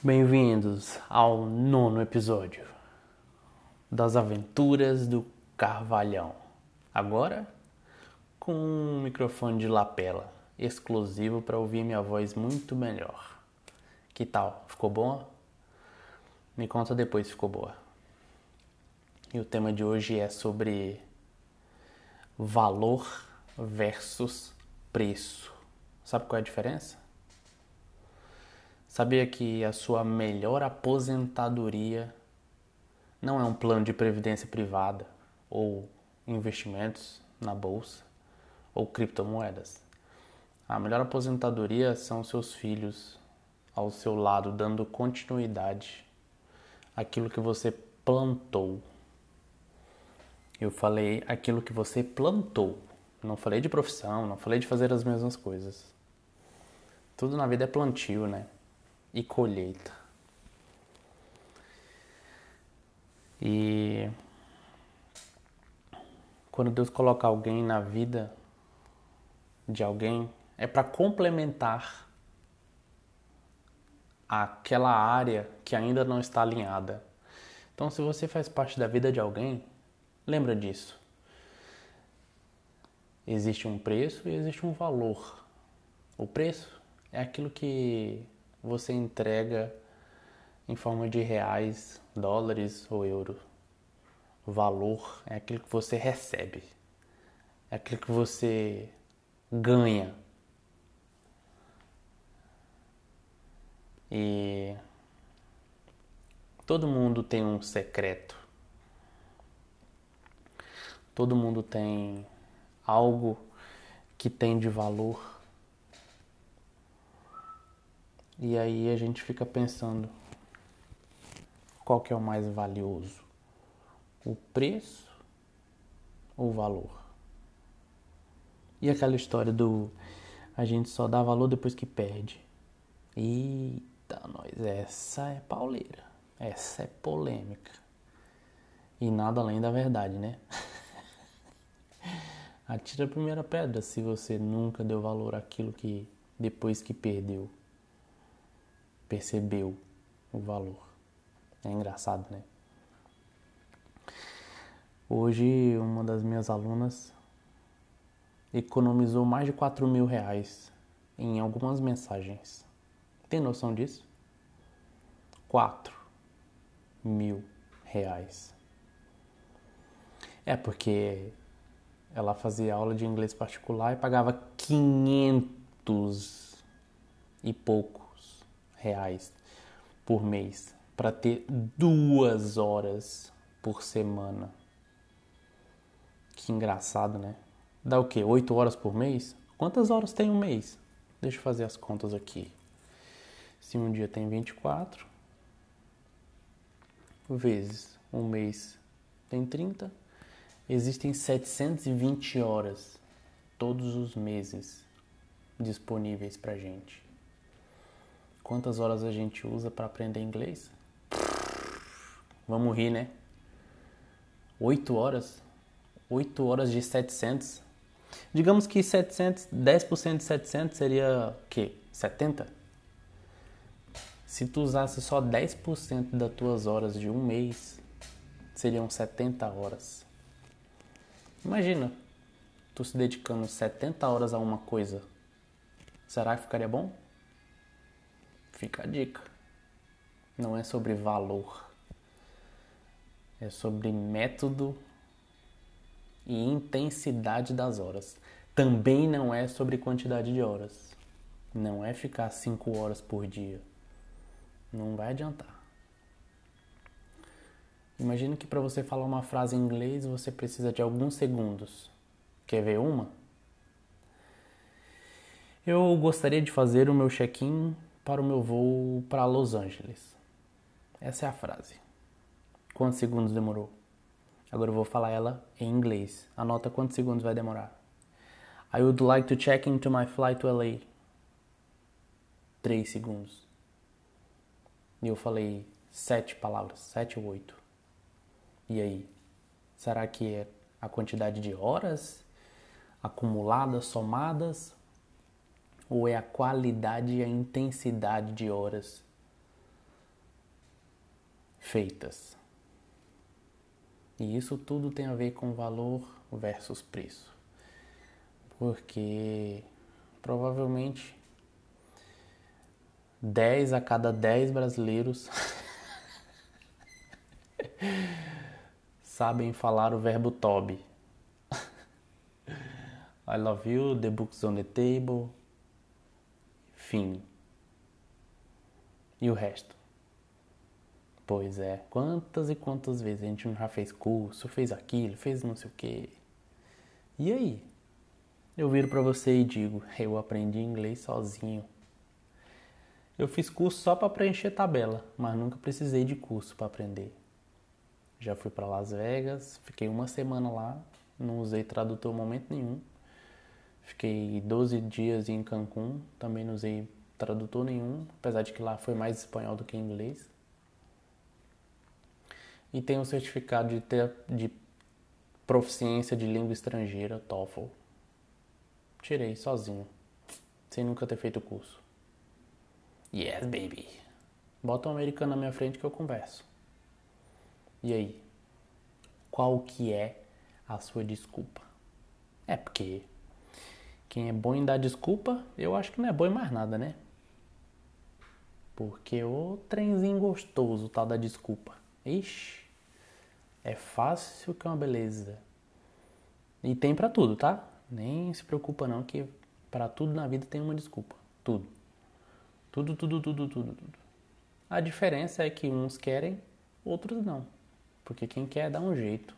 Bem-vindos ao 9º episódio das Aventuras do Carvalhão. Agora com um microfone de lapela, exclusivo para ouvir minha voz muito melhor. Que tal? Ficou bom? Me conta depois se ficou boa. E o tema de hoje é sobre valor versus preço. Sabe qual é a diferença? Sabia que a sua melhor aposentadoria não é um plano de previdência privada ou investimentos na bolsa ou criptomoedas. A melhor aposentadoria são seus filhos ao seu lado, dando continuidade àquilo que você plantou. Eu falei aquilo que você plantou. Não falei de profissão, não falei de fazer as mesmas coisas. Tudo na vida é plantio, né? E colheita. E quando Deus coloca alguém na vida de alguém, é para complementar aquela área que ainda não está alinhada. Então, se você faz parte da vida de alguém, lembra disso. Existe um preço e existe um valor. O preço é aquilo que você entrega em forma de reais, dólares ou euro. O valor é aquilo que você recebe, é aquilo que você ganha. E todo mundo tem um secreto. Todo mundo tem algo que tem de valor. E aí a gente fica pensando, qual que é o mais valioso? O preço ou o valor? E aquela história do a gente só dá valor depois que perde. Eita, nós, essa é pauleira, essa é polêmica. E nada além da verdade, né? Atira a primeira pedra se você nunca deu valor àquilo que depois que perdeu. Percebeu o valor. É engraçado, né? Hoje, uma das minhas alunas economizou mais de R$4.000 em algumas mensagens. Tem noção disso? R$4.000. É porque ela fazia aula de inglês particular e pagava 500 e pouco reais por mês para ter 2 horas por semana. Que engraçado, né? Dá o quê? 8 horas por mês? Quantas horas tem um mês? Deixa eu fazer as contas aqui. Se um dia tem 24 vezes um mês tem 30, existem 720 horas todos os meses disponíveis pra gente. Quantas horas a gente usa para aprender inglês? Vamos rir, né? 8 horas? 8 horas de 700. Digamos que 700, 10% de 700 seria o quê? 70? Se tu usasse só 10% das tuas horas de um mês, seriam 70 horas. Imagina, tu se dedicando 70 horas a uma coisa. Será que ficaria bom? Fica a dica. Não é sobre valor. É sobre método e intensidade das horas. Também não é sobre quantidade de horas. Não é ficar 5 horas por dia. Não vai adiantar. Imagina que para você falar uma frase em inglês, você precisa de alguns segundos. Quer ver uma? Eu gostaria de fazer o meu check-in para o meu voo para Los Angeles. Essa é a frase. Quantos segundos demorou? Agora eu vou falar ela em inglês. Anota quantos segundos vai demorar. I would like to check into my flight to LA. 3 segundos. E eu falei 7 palavras, 7 ou 8. E aí? Será que é a quantidade de horas acumuladas, somadas? Ou é a qualidade e a intensidade de horas feitas. E isso tudo tem a ver com valor versus preço. Porque provavelmente 10 a cada 10 brasileiros sabem falar o verbo Toby. I love you, the book's on the table. Fim. E o resto? Pois é, quantas e quantas vezes a gente já fez curso, fez aquilo, fez não sei o quê. E aí? Eu viro pra você e digo, eu aprendi inglês sozinho. Eu fiz curso só pra preencher tabela, mas nunca precisei de curso pra aprender. Já fui pra Las Vegas, fiquei uma semana lá, não usei tradutor em momento nenhum. Fiquei 12 dias em Cancún, também não usei tradutor nenhum, apesar de que lá foi mais espanhol do que inglês. E tem um certificado de proficiência de língua estrangeira, TOEFL. Tirei sozinho, sem nunca ter feito o curso. Yes, baby. Bota um americano na minha frente que eu converso. E aí? Qual que é a sua desculpa? É porque quem é bom em dar desculpa, eu acho que não é bom em mais nada, né? Porque o trenzinho gostoso tá da desculpa. Ixi, é fácil que é uma beleza. E tem pra tudo, tá? Nem se preocupa não que pra tudo na vida tem uma desculpa. Tudo. Tudo. A diferença é que uns querem, outros não. Porque quem quer dá um jeito.